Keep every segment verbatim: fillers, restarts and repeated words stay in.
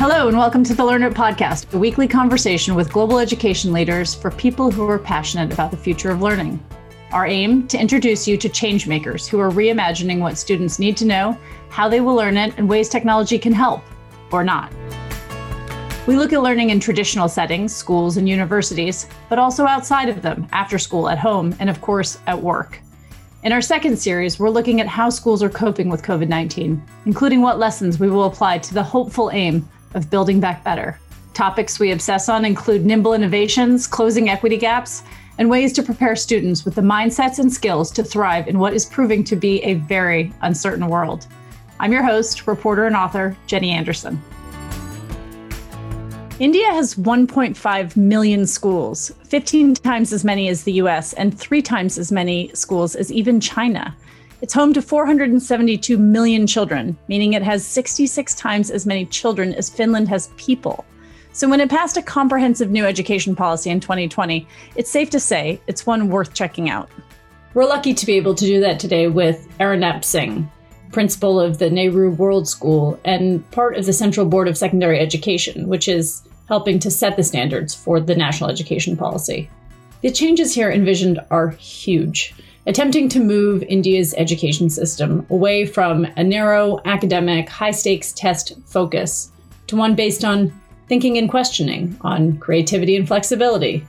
Hello, and welcome to the Learn It Podcast, a weekly conversation with global education leaders for people who are passionate about the future of learning. Our aim, to introduce you to changemakers who are reimagining what students need to know, how they will learn it, and ways technology can help, or not. We look at learning in traditional settings, schools and universities, but also outside of them, after school, at home, and of course, at work. In our second series, we're looking at how schools are coping with COVID nineteen, including what lessons we will apply to the hopeful aim of building back better. Topics we obsess on include nimble innovations, closing equity gaps, and ways to prepare students with the mindsets and skills to thrive in what is proving to be a very uncertain world. I'm your host, reporter and author, Jenny Anderson. India has one point five million schools, fifteen times as many as the U S, and three times as many schools as even China. It's home to four hundred seventy-two million children, meaning it has sixty-six times as many children as Finland has people. So when it passed a comprehensive new education policy in twenty twenty, it's safe to say it's one worth checking out. We're lucky to be able to do that today with Arunabh Singh, principal of the Nehru World School and part of the Central Board of Secondary Education, which is helping to set the standards for the national education policy. The changes here envisioned are huge, attempting to move India's education system away from a narrow, academic, high-stakes test focus to one based on thinking and questioning, on creativity and flexibility,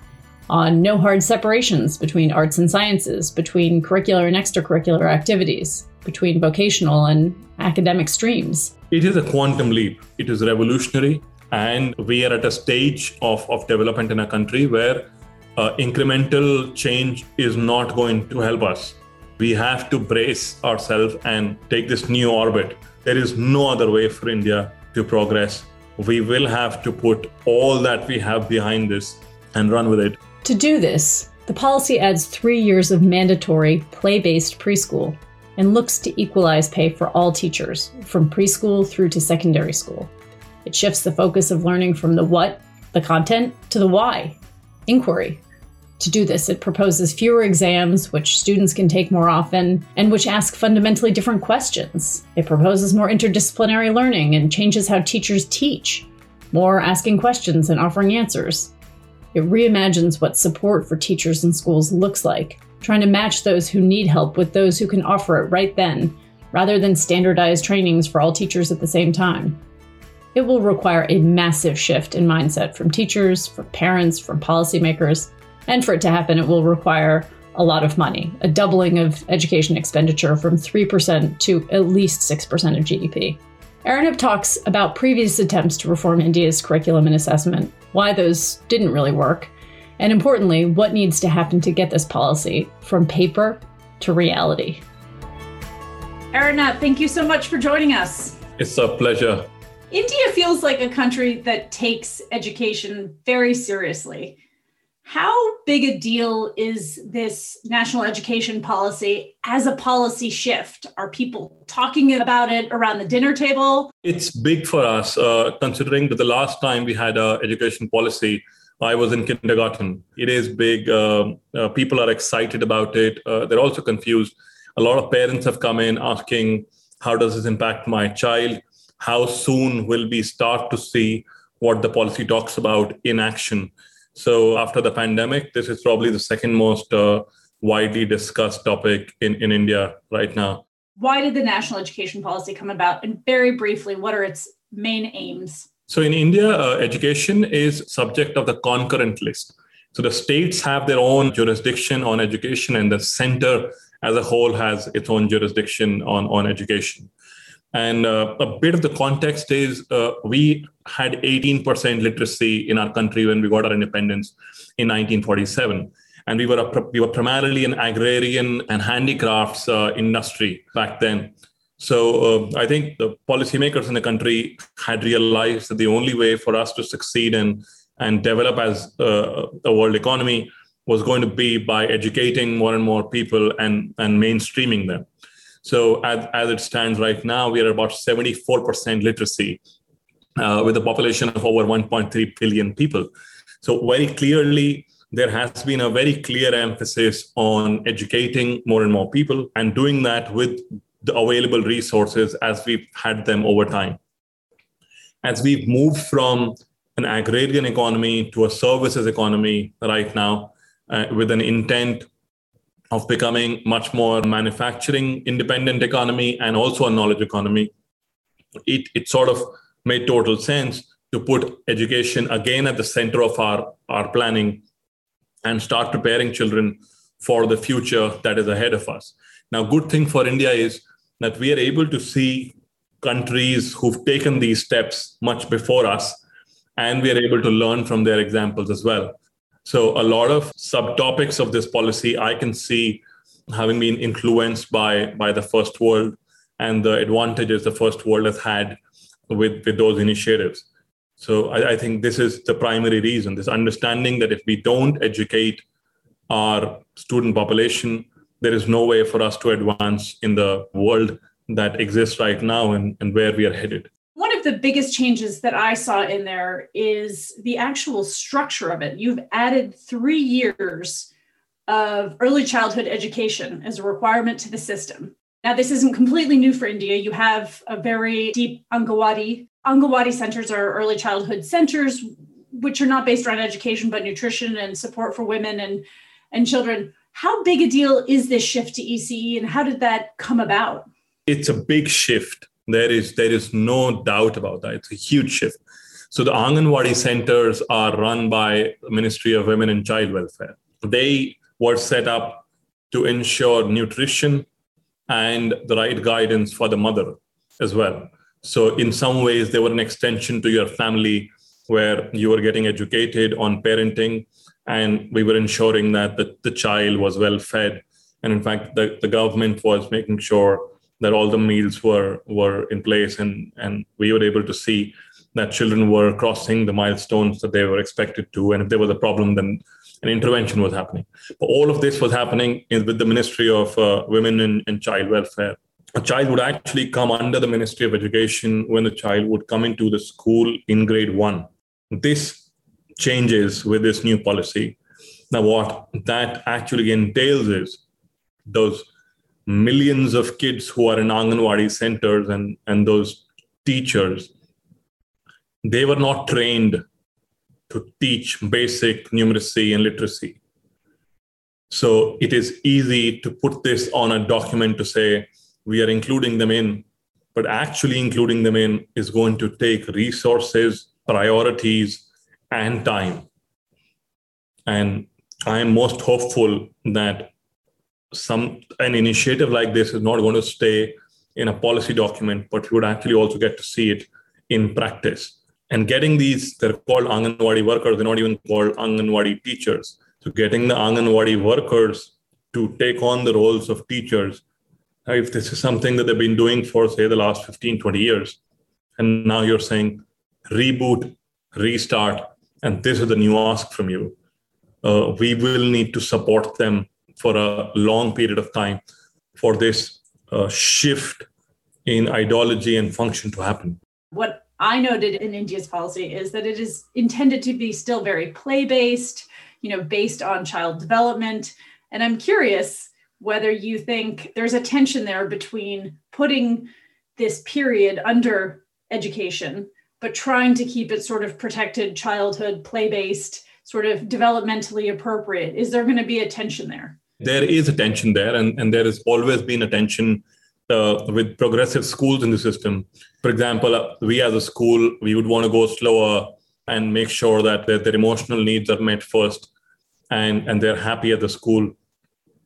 on no hard separations between arts and sciences, between curricular and extracurricular activities, between vocational and academic streams. It is a quantum leap. It is revolutionary. And we are at a stage of, of development in a country where Uh, incremental change is not going to help us. We have to brace ourselves and take this new orbit. There is no other way for India to progress. We will have to put all that we have behind this and run with it. To do this, the policy adds three years of mandatory play-based preschool and looks to equalize pay for all teachers from preschool through to secondary school. It shifts the focus of learning from the what, the content, to the why, inquiry. To do this, it proposes fewer exams, which students can take more often, and which ask fundamentally different questions. It proposes more interdisciplinary learning and changes how teachers teach, more asking questions and offering answers. It reimagines what support for teachers and schools looks like, trying to match those who need help with those who can offer it right then, rather than standardized trainings for all teachers at the same time. It will require a massive shift in mindset from teachers, from parents, from policymakers, and for it to happen, it will require a lot of money, a doubling of education expenditure from three percent to at least six percent of G D P. Arunabh talks about previous attempts to reform India's curriculum and assessment, why those didn't really work, and importantly, what needs to happen to get this policy from paper to reality. Arunabh, thank you so much for joining us. It's a pleasure. India feels like a country that takes education very seriously. How big a deal is this national education policy as a policy shift? Are people talking about it around the dinner table? It's big for us, uh, considering that the last time we had an education policy, I was in kindergarten. It is big. Uh, uh, people are excited about it. Uh, they're also confused. A lot of parents have come in asking, how does this impact my child? How soon will we start to see what the policy talks about in action? So after the pandemic, this is probably the second most uh, widely discussed topic in, in India right now. Why did the national education policy come about? And very briefly, what are its main aims? So in India, uh, education is subject of the concurrent list. So the states have their own jurisdiction on education, and the center as a whole has its own jurisdiction on, on education. And uh, a bit of the context is uh, we had eighteen percent literacy in our country when we got our independence in nineteen forty-seven. And we were a, we were primarily an agrarian and handicrafts uh, industry back then. So uh, I think the policymakers in the country had realized that the only way for us to succeed and, and develop as uh, a world economy was going to be by educating more and more people and, and mainstreaming them. So as, as it stands right now, we are about seventy-four percent literacy uh, with a population of over one point three billion people. So very clearly, there has been a very clear emphasis on educating more and more people and doing that with the available resources as we've had them over time. as we've moved from an agrarian economy to a services economy right now, uh, with an intent of becoming much more manufacturing independent economy and also a knowledge economy, it, it sort of made total sense to put education again at the center of our, our planning and start preparing children for the future that is ahead of us. Now, good thing for India is that we are able to see countries who've taken these steps much before us, and we are able to learn from their examples as well. So a lot of subtopics of this policy I can see having been influenced by, by the First World and the advantages the First World has had with, with those initiatives. So I, I think this is the primary reason, this understanding that if we don't educate our student population, there is no way for us to advance in the world that exists right now and, and where we are headed. One of the biggest changes that I saw in there is the actual structure of it. You've added three years of early childhood education as a requirement to the system. Now, this isn't completely new for India. You have a very deep Anganwadi. Anganwadi centers are early childhood centers, which are not based around education, but nutrition and support for women and, and children. How big a deal is this shift to E C E, and how did that come about? It's a big shift. There is there is no doubt about that. It's a huge shift. So the Anganwadi centers are run by the Ministry of Women and Child Welfare. They were set up to ensure nutrition and the right guidance for the mother as well. So in some ways, they were an extension to your family where you were getting educated on parenting, and we were ensuring that the, the child was well fed. And in fact, the, the government was making sure that all the meals were, were in place, and, and we were able to see that children were crossing the milestones that they were expected to. And if there was a problem, then an intervention was happening. But all of this was happening with the Ministry of uh, Women and, and Child Welfare. A child would actually come under the Ministry of Education when the child would come into the school in grade one. This changes with this new policy. Now, what that actually entails is those millions of kids who are in Anganwadi centers and, and those teachers, they were not trained to teach basic numeracy and literacy. So it is easy to put this on a document to say, we are including them in, but actually including them in is going to take resources, priorities, and time. And I am most hopeful that some an initiative like this is not going to stay in a policy document, but you would actually also get to see it in practice. And getting these, they're called Anganwadi workers, they're not even called Anganwadi teachers. So getting the Anganwadi workers to take on the roles of teachers, if this is something that they've been doing for, say, the last fifteen, twenty years, and now you're saying reboot, restart, and this is the new ask from you. Uh, we will need to support them for a long period of time for this uh, shift in ideology and function to happen. What I noted in India's policy is that it is intended to be still very play-based, you know, based on child development. And I'm curious whether you think there's a tension there between putting this period under education, but trying to keep it sort of protected childhood, play-based, sort of developmentally appropriate. Is there going to be a tension there? There is a tension there, and, and there has always been a tension Uh, with progressive schools in the system. For example, uh, we as a school, we would want to go slower and make sure that their, their emotional needs are met first, and, and they're happy at the school.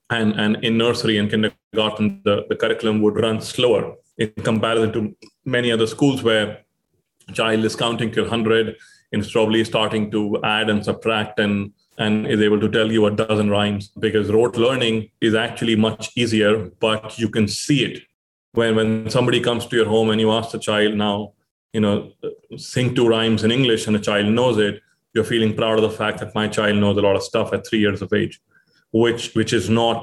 And, and in nursery and kindergarten, the, the curriculum would run slower in comparison to many other schools where a child is counting to one hundred and is probably starting to add and subtract and and is able to tell you a dozen rhymes, because rote learning is actually much easier, but you can see it. When when somebody comes to your home and you ask the child, now, you know, sing two rhymes in English, and the child knows it, you're feeling proud of the fact that my child knows a lot of stuff at three years of age, which which is not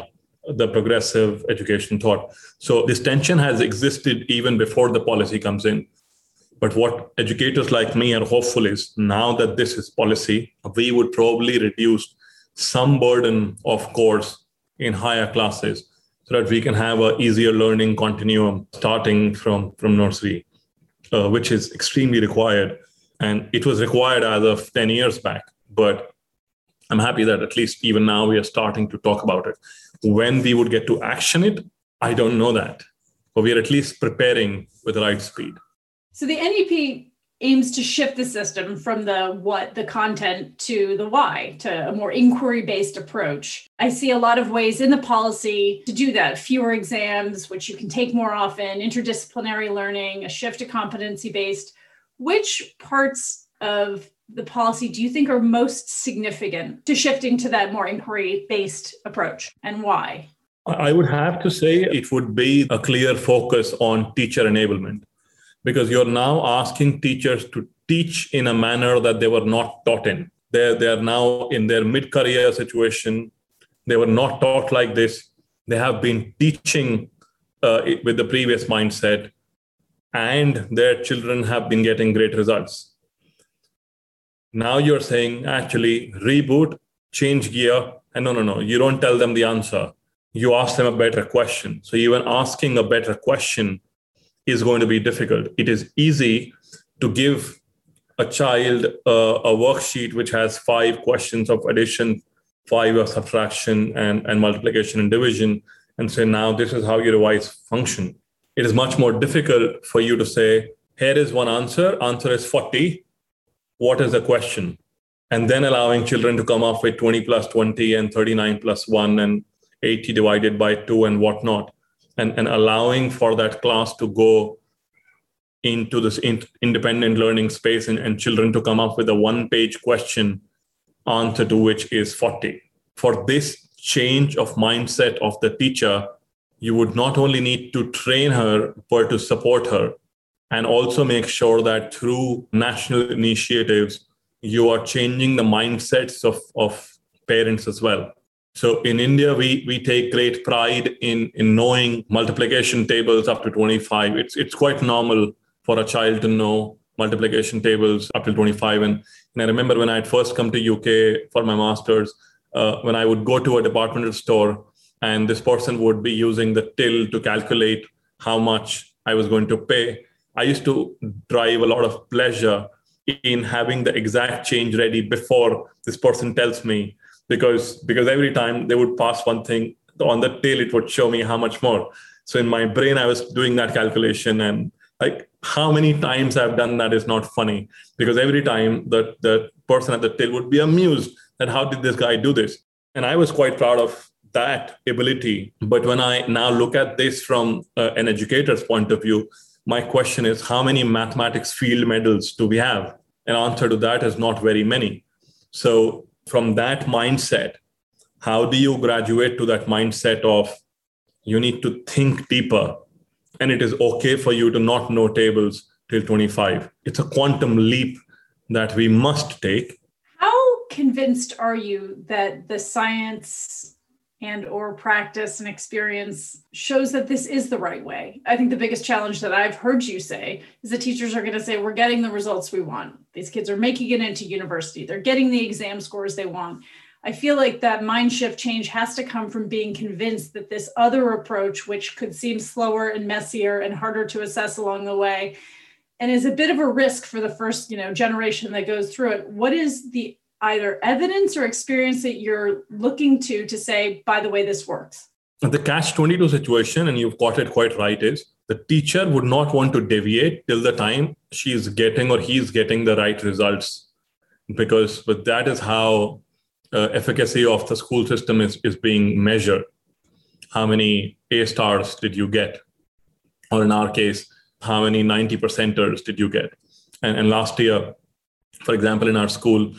the progressive education thought. So this tension has existed even before the policy comes in. But what educators like me are hopeful is, now that this is policy, we would probably reduce some burden of course in higher classes, so that we can have an easier learning continuum starting from, from nursery. uh, which is extremely required. And it was required as of ten years back. But I'm happy that at least even now we are starting to talk about it. When we would get to action it, I don't know that. But we are at least preparing with the right speed. So the N E P aims to shift the system from the what, the content, to the why, to a more inquiry-based approach. I see a lot of ways in the policy to do that. Fewer exams, which you can take more often, interdisciplinary learning, a shift to competency-based. Which parts of the policy do you think are most significant to shifting to that more inquiry-based approach, and why? I would have to say it would be a clear focus on teacher enablement, because you're now asking teachers to teach in a manner that they were not taught in. They're, they are now in their mid-career situation. They were not taught like this. They have been teaching uh, with the previous mindset, and their children have been getting great results. Now you're saying, actually, reboot, change gear. And no, no, no, you don't tell them the answer. You ask them a better question. So even asking a better question is going to be difficult. It is easy to give a child a, a worksheet which has five questions of addition, five of subtraction, and, and multiplication and division, and say, now this is how you revise function. It is much more difficult for you to say, here is one answer, answer is forty. What is the question? And then allowing children to come up with twenty plus twenty and thirty-nine plus one and eighty divided by two and whatnot. And, and allowing for that class to go into this in, independent learning space and, and children to come up with a one-page question, answer to which is forty. For this change of mindset of the teacher, you would not only need to train her, but to support her, and also make sure that through national initiatives, you are changing the mindsets of, of parents as well. So in India, we we take great pride in, in knowing multiplication tables up to twenty-five. It's it's quite normal for a child to know multiplication tables up to twenty-five. And, and I remember when I had first come to U K for my master's, uh, when I would go to a departmental store and this person would be using the till to calculate how much I was going to pay, I used to derive a lot of pleasure in having the exact change ready before this person tells me. Because because every time they would pass one thing on the tail, it would show me how much more. So in my brain, I was doing that calculation, and like how many times I've done that is not funny, because every time the, the person at the tail would be amused that how did this guy do this? And I was quite proud of that ability. But when I now look at this from uh, an educator's point of view, my question is, how many mathematics field medals do we have? An answer to that is not very many. So from that mindset, how do you graduate to that mindset of you need to think deeper, and it is okay for you to not know tables till twenty-five? It's a quantum leap that we must take. How convinced are you that the science and or practice and experience shows that this is the right way? I think the biggest challenge that I've heard you say is that teachers are going to say, we're getting the results we want. These kids are making it into university. They're getting the exam scores they want. I feel like that mind shift change has to come from being convinced that this other approach, which could seem slower and messier and harder to assess along the way, and is a bit of a risk for the first, you know, generation that goes through it. What is the either evidence or experience that you're looking to, to say, by the way, this works? The catch twenty-two situation, and you've got it quite right, is the teacher would not want to deviate till the time she is getting or he is getting the right results, because but that is how uh, efficacy of the school system is, is being measured. How many A stars did you get? Or in our case, how many ninety percenters did you get? And, and last year, for example, in our school,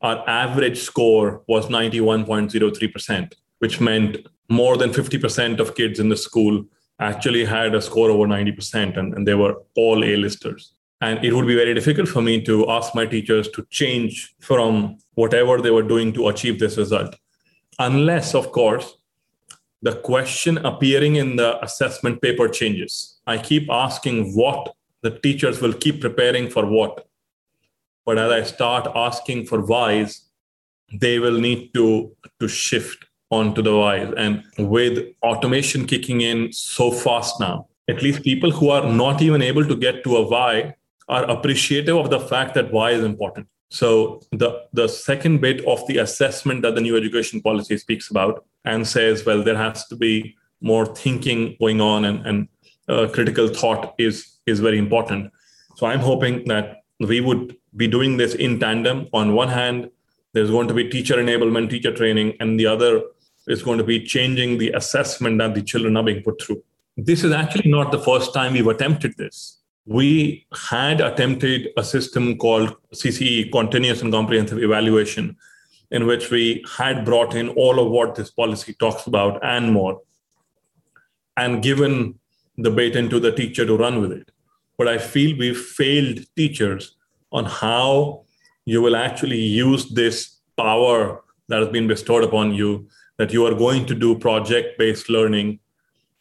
our average score was ninety-one point zero three percent, which meant more than fifty percent of kids in the school actually had a score over ninety percent, and, and they were all A-listers. And it would be very difficult for me to ask my teachers to change from whatever they were doing to achieve this result. Unless, of course, the question appearing in the assessment paper changes. I keep asking what, the teachers will keep preparing for what. But as I start asking for whys, they will need to, to shift onto the whys. And with automation kicking in so fast now, At least people who are not even able to get to a why are appreciative of the fact that why is important. So the, the second bit of the assessment that the new education policy speaks about and says, well, there has to be more thinking going on, and, and uh, critical thought is, is very important. So I'm hoping that we would be doing this in tandem. On one hand, there's going to be teacher enablement, teacher training, and the other is going to be changing the assessment that the children are being put through. This is actually not the first time we've attempted this. We had attempted a system called C C E, Continuous and Comprehensive Evaluation, in which we had brought in all of what this policy talks about and more, and given the baton to the teacher to run with it. But I feel we've failed teachers on how you will actually use this power that has been bestowed upon you, that you are going to do project-based learning.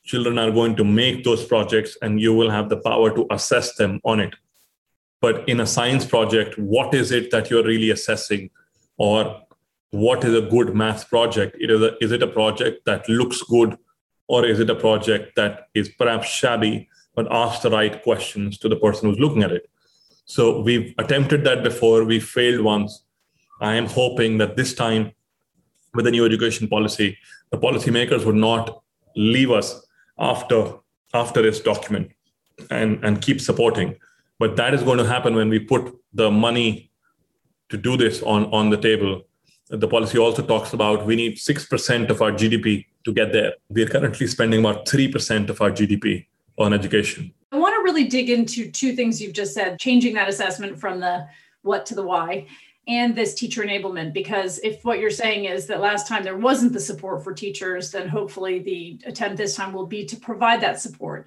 Children are going to make those projects and you will have the power to assess them on it. But in a science project, what is it that you're really assessing? Or what is a good math project? It is, a, is it a project that looks good? Or is it a project that is perhaps shabby, but asks the right questions to the person who's looking at it? So we've attempted that before. We failed once. I am hoping that this time with the new education policy, the policymakers would not leave us after, after this document and, and keep supporting. But that is going to happen when we put the money to do this on, on the table. The policy also talks about we need six percent of our G D P to get there. We are currently spending about three percent of our G D P on education. I want to really dig into two things you've just said, changing that assessment from the what to the why, and this teacher enablement, because if what you're saying is that last time there wasn't the support for teachers, then hopefully the attempt this time will be to provide that support.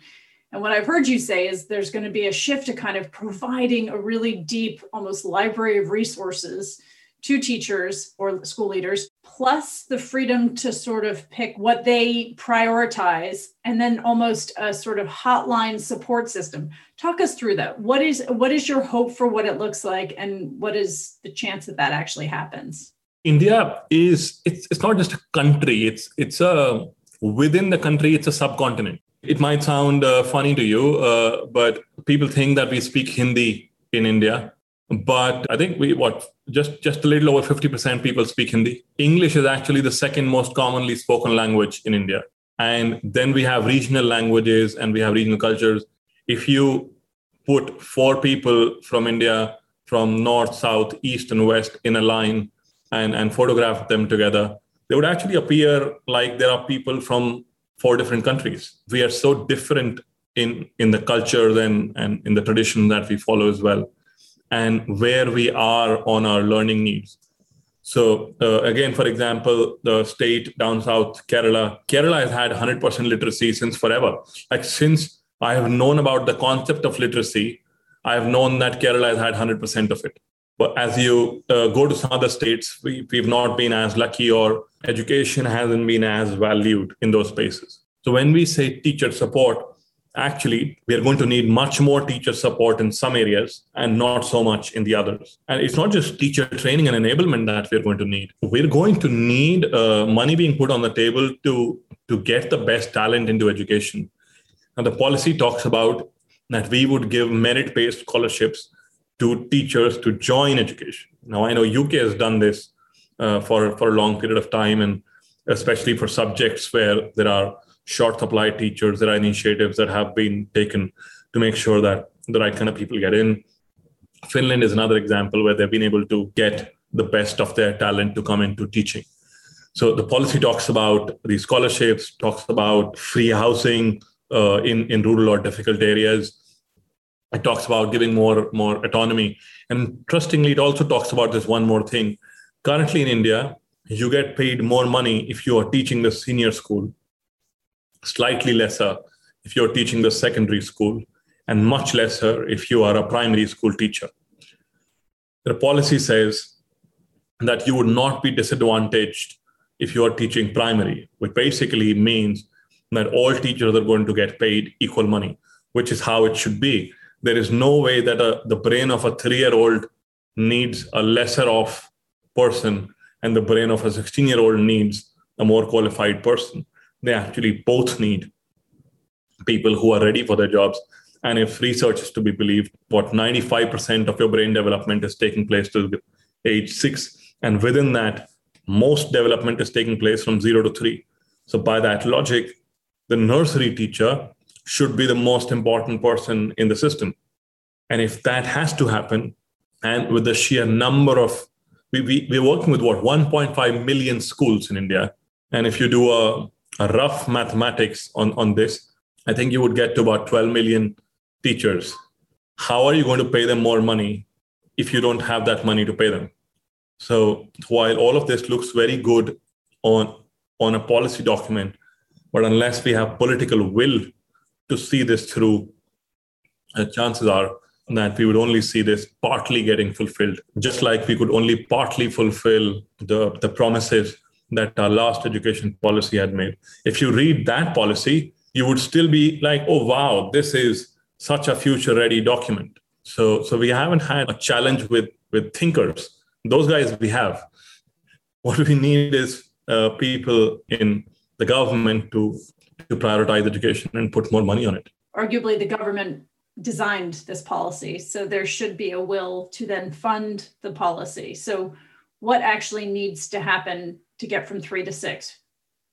And what I've heard you say is there's going to be a shift to kind of providing a really deep, almost library of resources to teachers or school leaders, plus the freedom to sort of pick what they prioritize, and then almost a sort of hotline support system. Talk us through that. What is what is your hope for what it looks like, and what is the chance that that actually happens? India is, it's, it's not just a country, it's, it's a, within the country, it's a subcontinent. It might sound uh, funny to you, uh, but people think that we speak Hindi in India. But I think we what just, just a little over fifty percent people speak Hindi. English is actually the second most commonly spoken language in India. And then we have regional languages and we have regional cultures. If you put four people from India, from north, south, east, and west in a line and, and photograph them together, they would actually appear like there are people from four different countries. We are so different in, in the cultures and, and in the tradition that we follow as well, and where we are on our learning needs. So uh, again, for example, the state down south, Kerala, Kerala has had one hundred percent literacy since forever. Like since I have known about the concept of literacy, I have known that Kerala has had one hundred percent of it. But as you uh, go to some other states, we, we've not been as lucky, or education hasn't been as valued in those spaces. So when we say teacher support, actually, we are going to need much more teacher support in some areas and not so much in the others. And it's not just teacher training and enablement that we're going to need. We're going to need uh, money being put on the table to, to get the best talent into education. And the policy talks about that we would give merit-based scholarships to teachers to join education. Now, I know U K has done this uh, for, for a long period of time, and especially for subjects where there are short supply teachers. There are initiatives that have been taken to make sure that the right kind of people get in. Finland is another example where they've been able to get the best of their talent to come into teaching. So the policy talks about these scholarships, talks about free housing uh, in, in rural or difficult areas. It talks about giving more, more autonomy. And interestingly, it also talks about this one more thing. Currently in India, you get paid more money if you are teaching the senior school, slightly lesser if you're teaching the secondary school, and much lesser if you are a primary school teacher. The policy says that you would not be disadvantaged if you are teaching primary, which basically means that all teachers are going to get paid equal money, which is how it should be. There is no way that a, the brain of a three-year-old needs a lesser-off person and the brain of a sixteen-year-old needs a more qualified person. They actually both need people who are ready for their jobs. And if research is to be believed, what ninety-five percent of your brain development is taking place to age six. And within that, most development is taking place from zero to three. So by that logic, the nursery teacher should be the most important person in the system. And if that has to happen, and with the sheer number of, we, we, we're working with what, one point five million schools in India. And if you do a, a rough mathematics on, on this, I think you would get to about twelve million teachers. How are you going to pay them more money if you don't have that money to pay them? So while all of this looks very good on, on a policy document, but unless we have political will to see this through, uh, chances are that we would only see this partly getting fulfilled, just like we could only partly fulfill the, the promises that our last education policy had made. If you read that policy, you would still be like, oh, wow, this is such a future-ready document. So, so we haven't had a challenge with, with thinkers. Those guys we have. What we need is uh, people in the government to, to prioritize education and put more money on it. Arguably, the government designed this policy, so there should be a will to then fund the policy. So what actually needs to happen to get from three to six?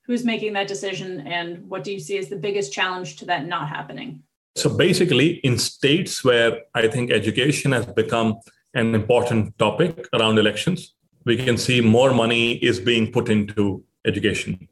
Who's making that decision, and what do you see as the biggest challenge to that not happening? So basically, in states where I think education has become an important topic around elections, we can see more money is being put into education.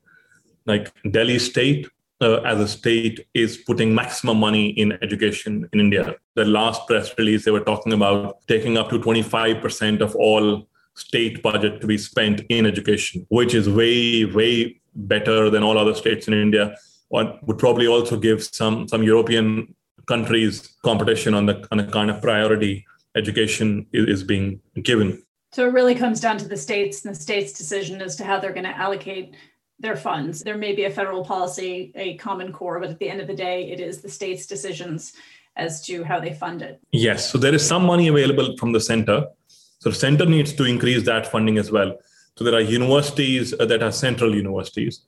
Like Delhi state, uh, as a state, is putting maximum money in education in India. The last press release, they were talking about taking up to twenty-five percent of all state budget to be spent in education, which is way, way better than all other states in India, or would probably also give some, some European countries competition on the, on the kind of priority education is being given. So it really comes down to the states and the states' decision as to how they're going to allocate their funds. There may be a federal policy, a common core, but at the end of the day, it is the states' decisions as to how they fund it. Yes. So there is some money available from the center. So the center needs to increase that funding as well. So there are universities that are central universities,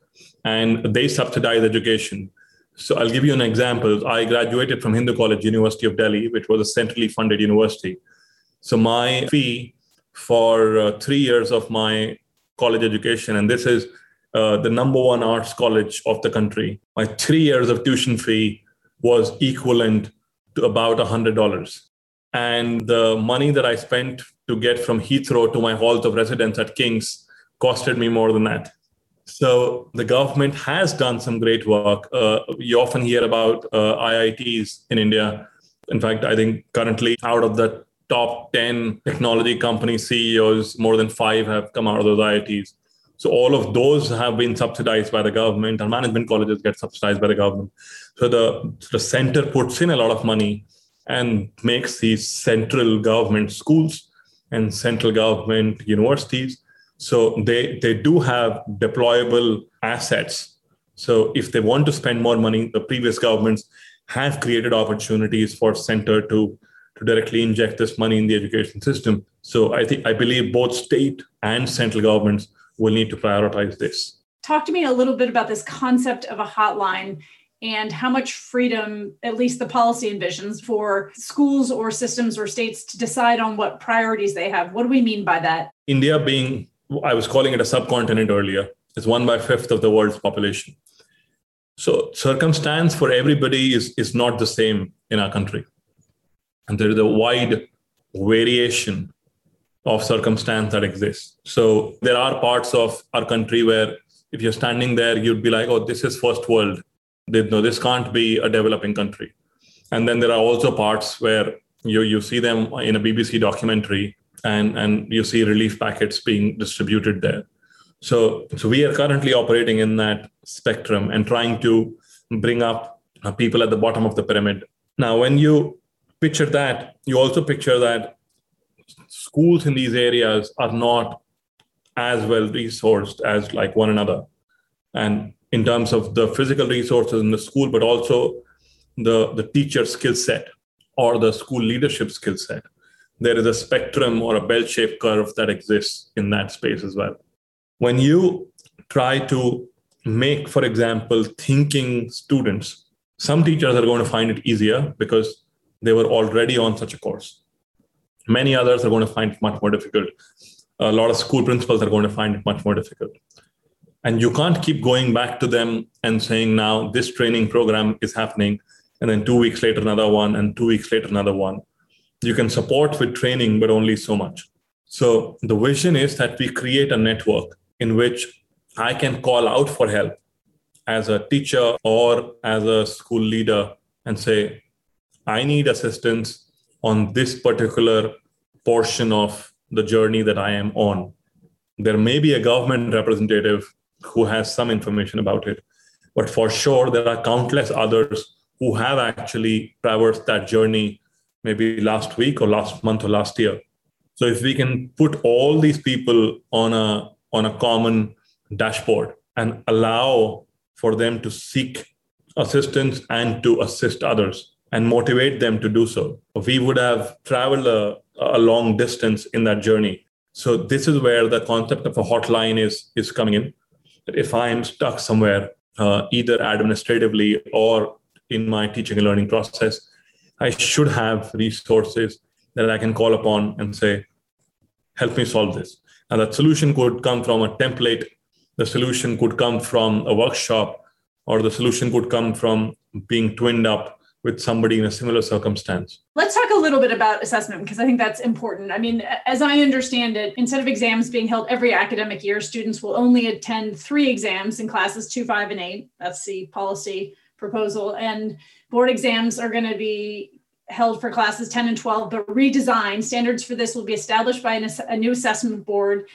and they subsidize education. So I'll give you an example. I graduated from Hindu College, University of Delhi, which was a centrally funded university. So my fee for uh, three years of my college education, and this is uh, the number one arts college of the country, my three years of tuition fee was equivalent to about one hundred dollars. And the money that I spent to get from Heathrow to my halls of residence at King's costed me more than that. So the government has done some great work. Uh, you often hear about uh, I I Ts in India. In fact, I think currently out of the top ten technology company C E Os, more than five have come out of those I I Ts. So all of those have been subsidized by the government, and management colleges get subsidized by the government. So the, the center puts in a lot of money and makes these central government schools and central government universities. So they, they do have deployable assets. So if they want to spend more money, the previous governments have created opportunities for center to, to directly inject this money in the education system. So I think I believe both state and central governments will need to prioritize this. Talk to me a little bit about this concept of a hotline and how much freedom, at least the policy envisions, for schools or systems or states to decide on what priorities they have. What do we mean by that? India being, I was calling it a subcontinent earlier, it's one by fifth of the world's population. So circumstance for everybody is, is not the same in our country. And there is a wide variation of circumstance that exists. So there are parts of our country where if you're standing there, you'd be like, oh, this is first world. No, this can't be a developing country. And then there are also parts where you, you see them in a B B C documentary, And, and you see relief packets being distributed there. So, so we are currently operating in that spectrum and trying to bring up people at the bottom of the pyramid. Now, when you picture that, you also picture that schools in these areas are not as well resourced as like one another. And in terms of the physical resources in the school, but also the, the teacher skill set or the school leadership skill set. There is a spectrum or a bell-shaped curve that exists in that space as well. When you try to make, for example, thinking students Some teachers are going to find it easier because they were already on such a course. Many others are going to find it much more difficult. A lot of school principals are going to find it much more difficult. And you can't keep going back to them and saying, now this training program is happening, and then two weeks later, another one, and two weeks later, another one. You can support with training, but only so much. So the vision is that we create a network in which I can call out for help as a teacher or as a school leader and say, I need assistance on this particular portion of the journey that I am on. There may be a government representative who has some information about it, but for sure there are countless others who have actually traversed that journey maybe last week or last month or last year. So if we can put all these people on a on a common dashboard and allow for them to seek assistance and to assist others and motivate them to do so, we would have traveled a, a long distance in that journey. So this is where the concept of a hotline is, is coming in. If I'm stuck somewhere, uh, either administratively or in my teaching and learning process, I should have resources that I can call upon and say, help me solve this. And that solution could come from a template. The solution could come from a workshop, or the solution could come from being twinned up with somebody in a similar circumstance. Let's talk a little bit about assessment, because I think that's important. I mean, as I understand it, instead of exams being held every academic year, students will only attend three exams in classes two, five, and eight. That's the policy proposal. And board exams are going to be held for classes ten and twelve, but redesigned. Standards for this will be established by an, a new assessment board,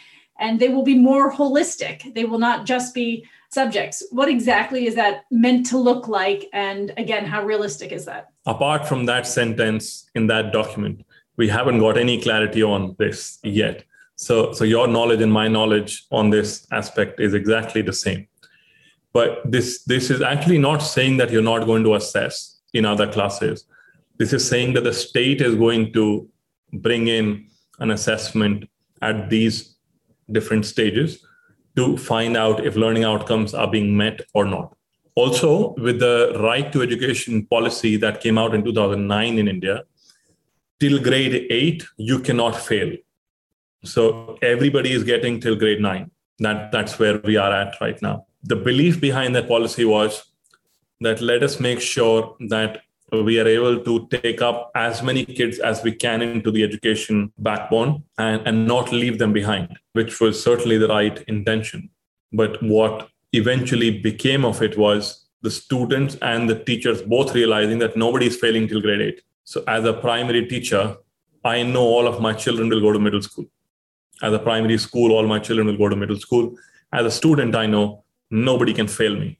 and they will be more holistic. They will not just be subjects. What exactly is that meant to look like? And again, how realistic is that? Apart from that sentence in that document, we haven't got any clarity on this yet. So, so your knowledge and my knowledge on this aspect is exactly the same. But this, this is actually not saying that you're not going to assess in other classes. This is saying that the state is going to bring in an assessment at these different stages to find out if learning outcomes are being met or not. Also, with the right to education policy that came out in two thousand nine in India, till grade eight, you cannot fail. So everybody is getting till grade nine. That, that's where we are at right now. The belief behind that policy was that let us make sure that we are able to take up as many kids as we can into the education backbone and, and not leave them behind, which was certainly the right intention. But what eventually became of it was the students and the teachers both realizing that nobody is failing till grade eight. So as a primary teacher, I know all of my children will go to middle school. As a primary school, all my children will go to middle school. As a student, I know nobody can fail me.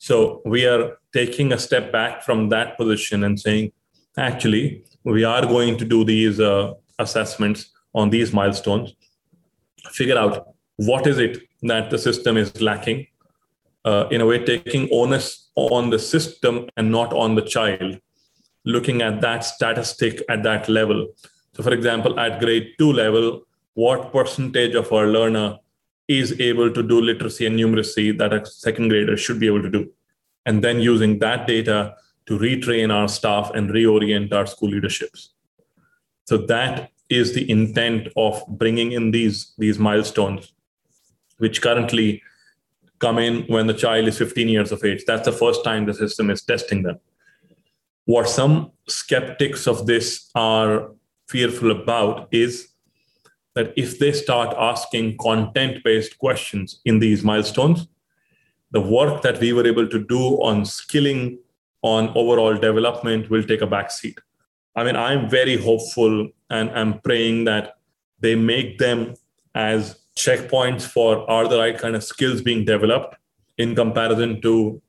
So we are taking a step back from that position and saying, actually, we are going to do these uh, assessments on these milestones, figure out what is it that the system is lacking, uh, in a way taking onus on the system and not on the child, looking at that statistic at that level. So for example, at grade two level, what percentage of our learner is able to do literacy and numeracy that a second grader should be able to do. And then using that data to retrain our staff and reorient our school leaderships. So that is the intent of bringing in these, these milestones, which currently come in when the child is fifteen years of age. That's the first time the system is testing them. What some skeptics of this are fearful about is that if they start asking content-based questions in these milestones, the work that we were able to do on skilling, on overall development will take a backseat. I mean, I'm very hopeful and I'm praying that they make them as checkpoints for are the right kind of skills being developed in comparison to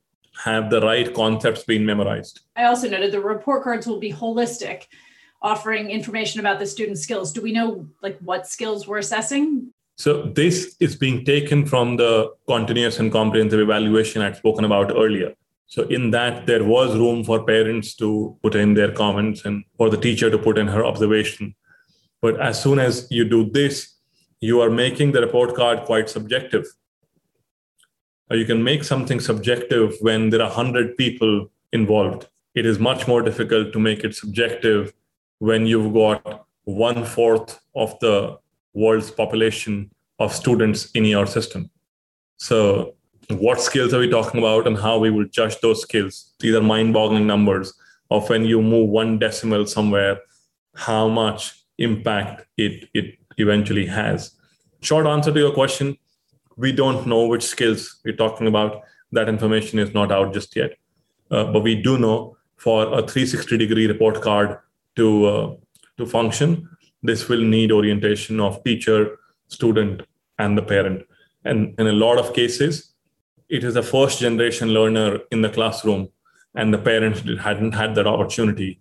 have the right concepts being memorized. I also noted the report cards will be holistic, offering information about the student's skills. Do we know like what skills we're assessing? So this is being taken from the continuous and comprehensive evaluation I'd spoken about earlier. So in that, there was room for parents to put in their comments and for the teacher to put in her observation. But as soon as you do this, you are making the report card quite subjective. You can make something subjective when there are one hundred people involved. It is much more difficult to make it subjective when you've got one-fourth of the world's population of students in your system. So what skills are we talking about and how we will judge those skills? These are mind-boggling numbers of when you move one decimal somewhere, how much impact it, it eventually has. Short answer to your question, we don't know which skills we're talking about. That information is not out just yet. Uh, but we do know for a three sixty degree report card to uh, to function, this will need orientation of teacher, student, and the parent. And in a lot of cases, it is a first generation learner in the classroom, and the parents hadn't had that opportunity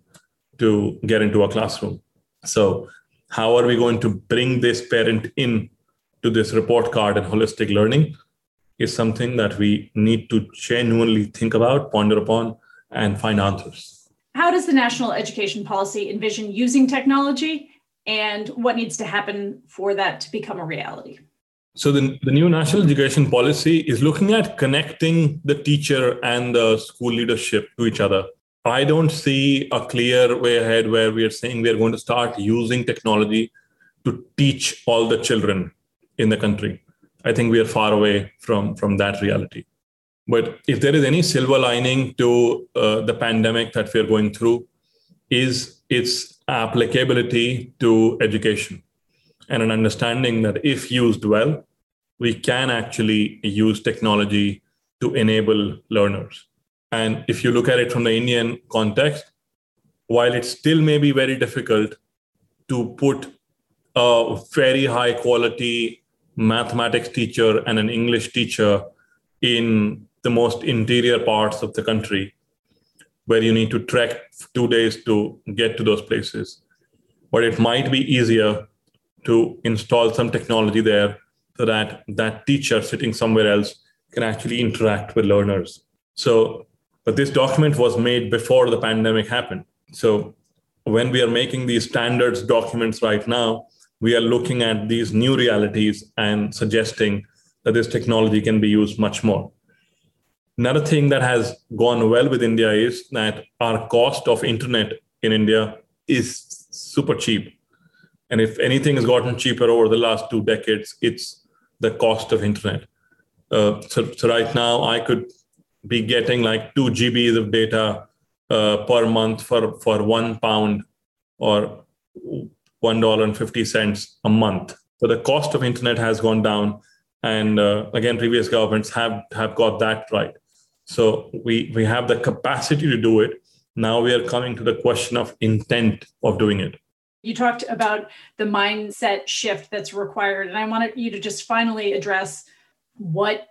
to get into a classroom. So how are we going to bring this parent in to this report card and holistic learning is something that we need to genuinely think about, ponder upon, and find answers. How does the national education policy envision using technology, and what needs to happen for that to become a reality? So the, the new national education policy is looking at connecting the teacher and the school leadership to each other. I don't see a clear way ahead where we are saying we are going to start using technology to teach all the children in the country. I think we are far away from, from that reality. But if there is any silver lining to uh, the pandemic that we are going through, is its applicability to education and an understanding that if used well, we can actually use technology to enable learners. And if you look at it from the Indian context, while it still may be very difficult to put a very high quality mathematics teacher and an English teacher in the most interior parts of the country, where you need to trek two days to get to those places. But it might be easier to install some technology there so that that teacher sitting somewhere else can actually interact with learners. So, but this document was made before the pandemic happened. So when we are making these standards documents right now, we are looking at these new realities and suggesting that this technology can be used much more. Another thing that has gone well with India is that our cost of internet in India is super cheap. And if anything has gotten cheaper over the last two decades, it's the cost of internet. Uh, so, so right now I could be getting like two G Bs of data uh, per month for, for one pound or one dollar and fifty cents a month. So the cost of internet has gone down. And uh, again, previous governments have, have got that right. So we, we have the capacity to do it. Now we are coming to the question of intent of doing it. You talked about the mindset shift that's required. And I wanted you to just finally address what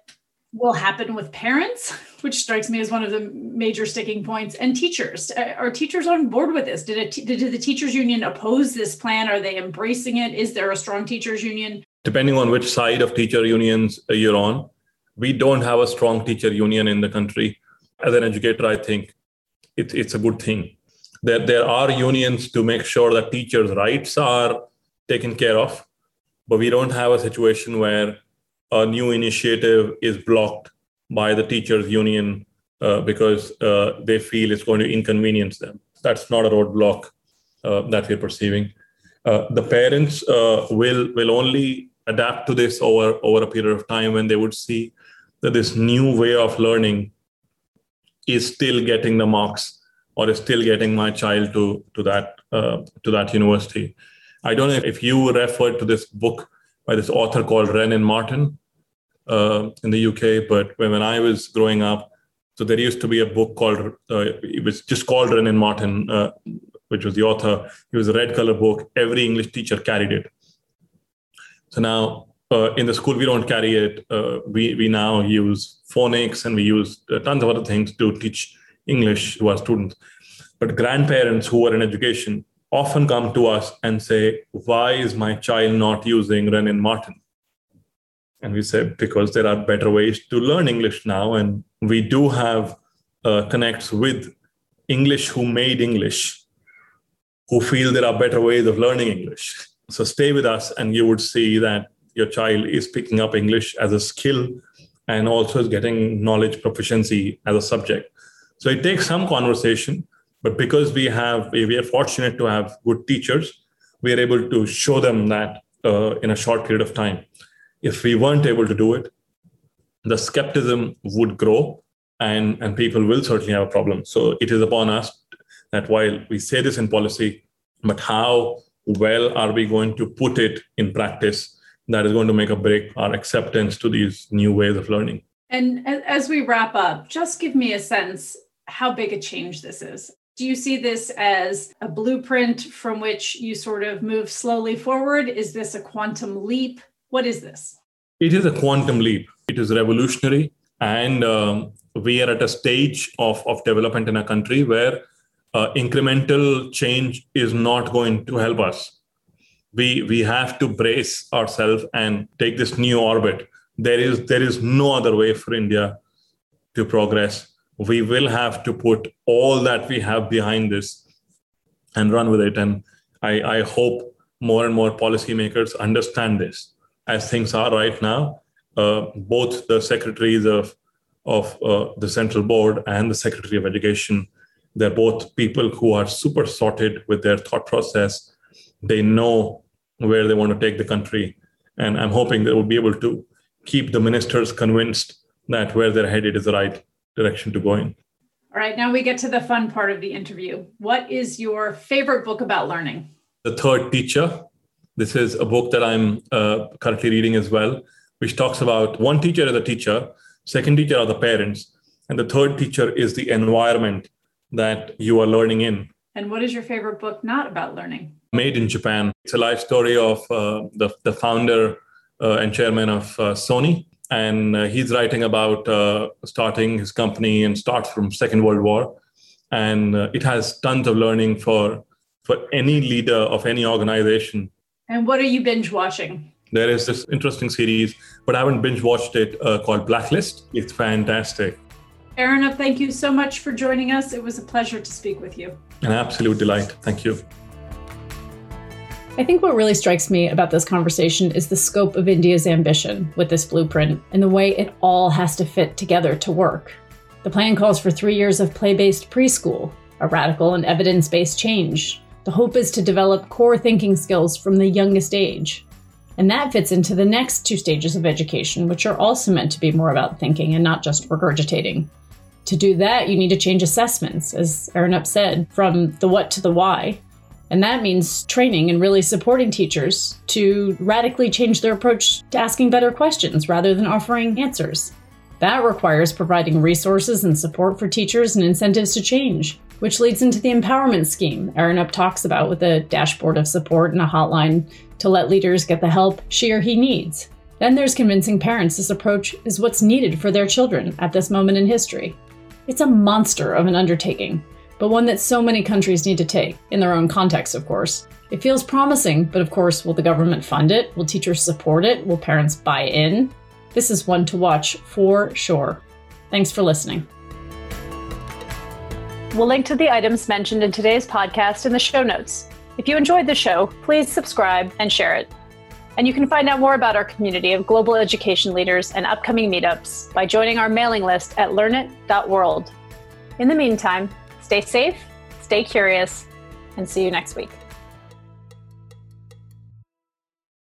will happen with parents, which strikes me as one of the major sticking points, and teachers. Are teachers on board with this? Did, it, did the teachers union oppose this plan? Are they embracing it? Is there a strong teachers union? Depending on which side of teacher unions you're on, we don't have a strong teacher union in the country. As an educator, I think it, it's a good thing. That there are unions to make sure that teachers' rights are taken care of, but we don't have a situation where a new initiative is blocked by the teachers' union uh, because uh, they feel it's going to inconvenience them. That's not a roadblock uh, that we're perceiving. Uh, the parents uh, will will only adapt to this over, over a period of time when they would see that this new way of learning is still getting the marks or is still getting my child to, to that uh, to that university. I don't know if you referred to this book by this author called Wren and Martin uh, in the U K, but when I was growing up, so there used to be a book called, uh, it was just called Wren and Martin, uh, which was the author. It was a red color book. Every English teacher carried it. So now uh, in the school, we don't carry it. Uh, we, we now use phonics and we use uh, tons of other things to teach English to our students. But grandparents who are in education often come to us and say, why is my child not using Wren and Martin? And we say, because there are better ways to learn English now. And we do have uh, connects with English who made English, who feel there are better ways of learning English. So stay with us and you would see that your child is picking up English as a skill and also is getting knowledge proficiency as a subject. So it takes some conversation, but because we have, we are fortunate to have good teachers, we are able to show them that uh, in a short period of time. If we weren't able to do it, the skepticism would grow and, and people will certainly have a problem. So it is upon us that while we say this in policy, but how well are we going to put it in practice? That is going to make or break our acceptance to these new ways of learning. And as we wrap up, just give me a sense how big a change this is. Do you see this as a blueprint from which you sort of move slowly forward? Is this a quantum leap? What is this? It is a quantum leap. It is revolutionary. And um, we are at a stage of, of development in our country where uh, incremental change is not going to help us. We we have to brace ourselves and take this new orbit. There is there is no other way for India to progress. We will have to put all that we have behind this and run with it. And I, I hope more and more policymakers understand this. As things are right now, uh, both the secretaries of, of uh, the Central Board and the Secretary of Education, they're both people who are super sorted with their thought process. They know where they want to take the country. And I'm hoping they will be able to keep the ministers convinced that where they're headed is the right direction to go in. All right, now we get to the fun part of the interview. What is your favorite book about learning? The Third Teacher. This is a book that I'm uh, currently reading as well, which talks about one teacher is a teacher, second teacher are the parents, and the third teacher is the environment that you are learning in. And what is your favorite book not about learning? Made in Japan. It's a life story of uh, the, the founder uh, and chairman of uh, Sony. And uh, he's writing about uh, starting his company and starts from Second World War. And uh, it has tons of learning for, for any leader of any organization. And what are you binge watching? There is this interesting series, but I haven't binge watched it, uh, called Blacklist. It's fantastic. Arunabh, thank you so much for joining us. It was a pleasure to speak with you. An absolute delight. Thank you. I think what really strikes me about this conversation is the scope of India's ambition with this blueprint and the way it all has to fit together to work. The plan calls for three years of play-based preschool, a radical and evidence-based change. The hope is to develop core thinking skills from the youngest age. And that fits into the next two stages of education, which are also meant to be more about thinking and not just regurgitating. To do that, you need to change assessments, as Arunabh said, from the what to the why. And that means training and really supporting teachers to radically change their approach to asking better questions rather than offering answers. That requires providing resources and support for teachers and incentives to change, which leads into the empowerment scheme Arunabh talks about with a dashboard of support and a hotline to let leaders get the help she or he needs. Then there's convincing parents this approach is what's needed for their children at this moment in history. It's a monster of an undertaking, but one that so many countries need to take, in their own context, of course. It feels promising, but of course, will the government fund it? Will teachers support it? Will parents buy in? This is one to watch for sure. Thanks for listening. We'll link to the items mentioned in today's podcast in the show notes. If you enjoyed the show, please subscribe and share it. And you can find out more about our community of global education leaders and upcoming meetups by joining our mailing list at learnit dot world. In the meantime, stay safe, stay curious, and see you next week.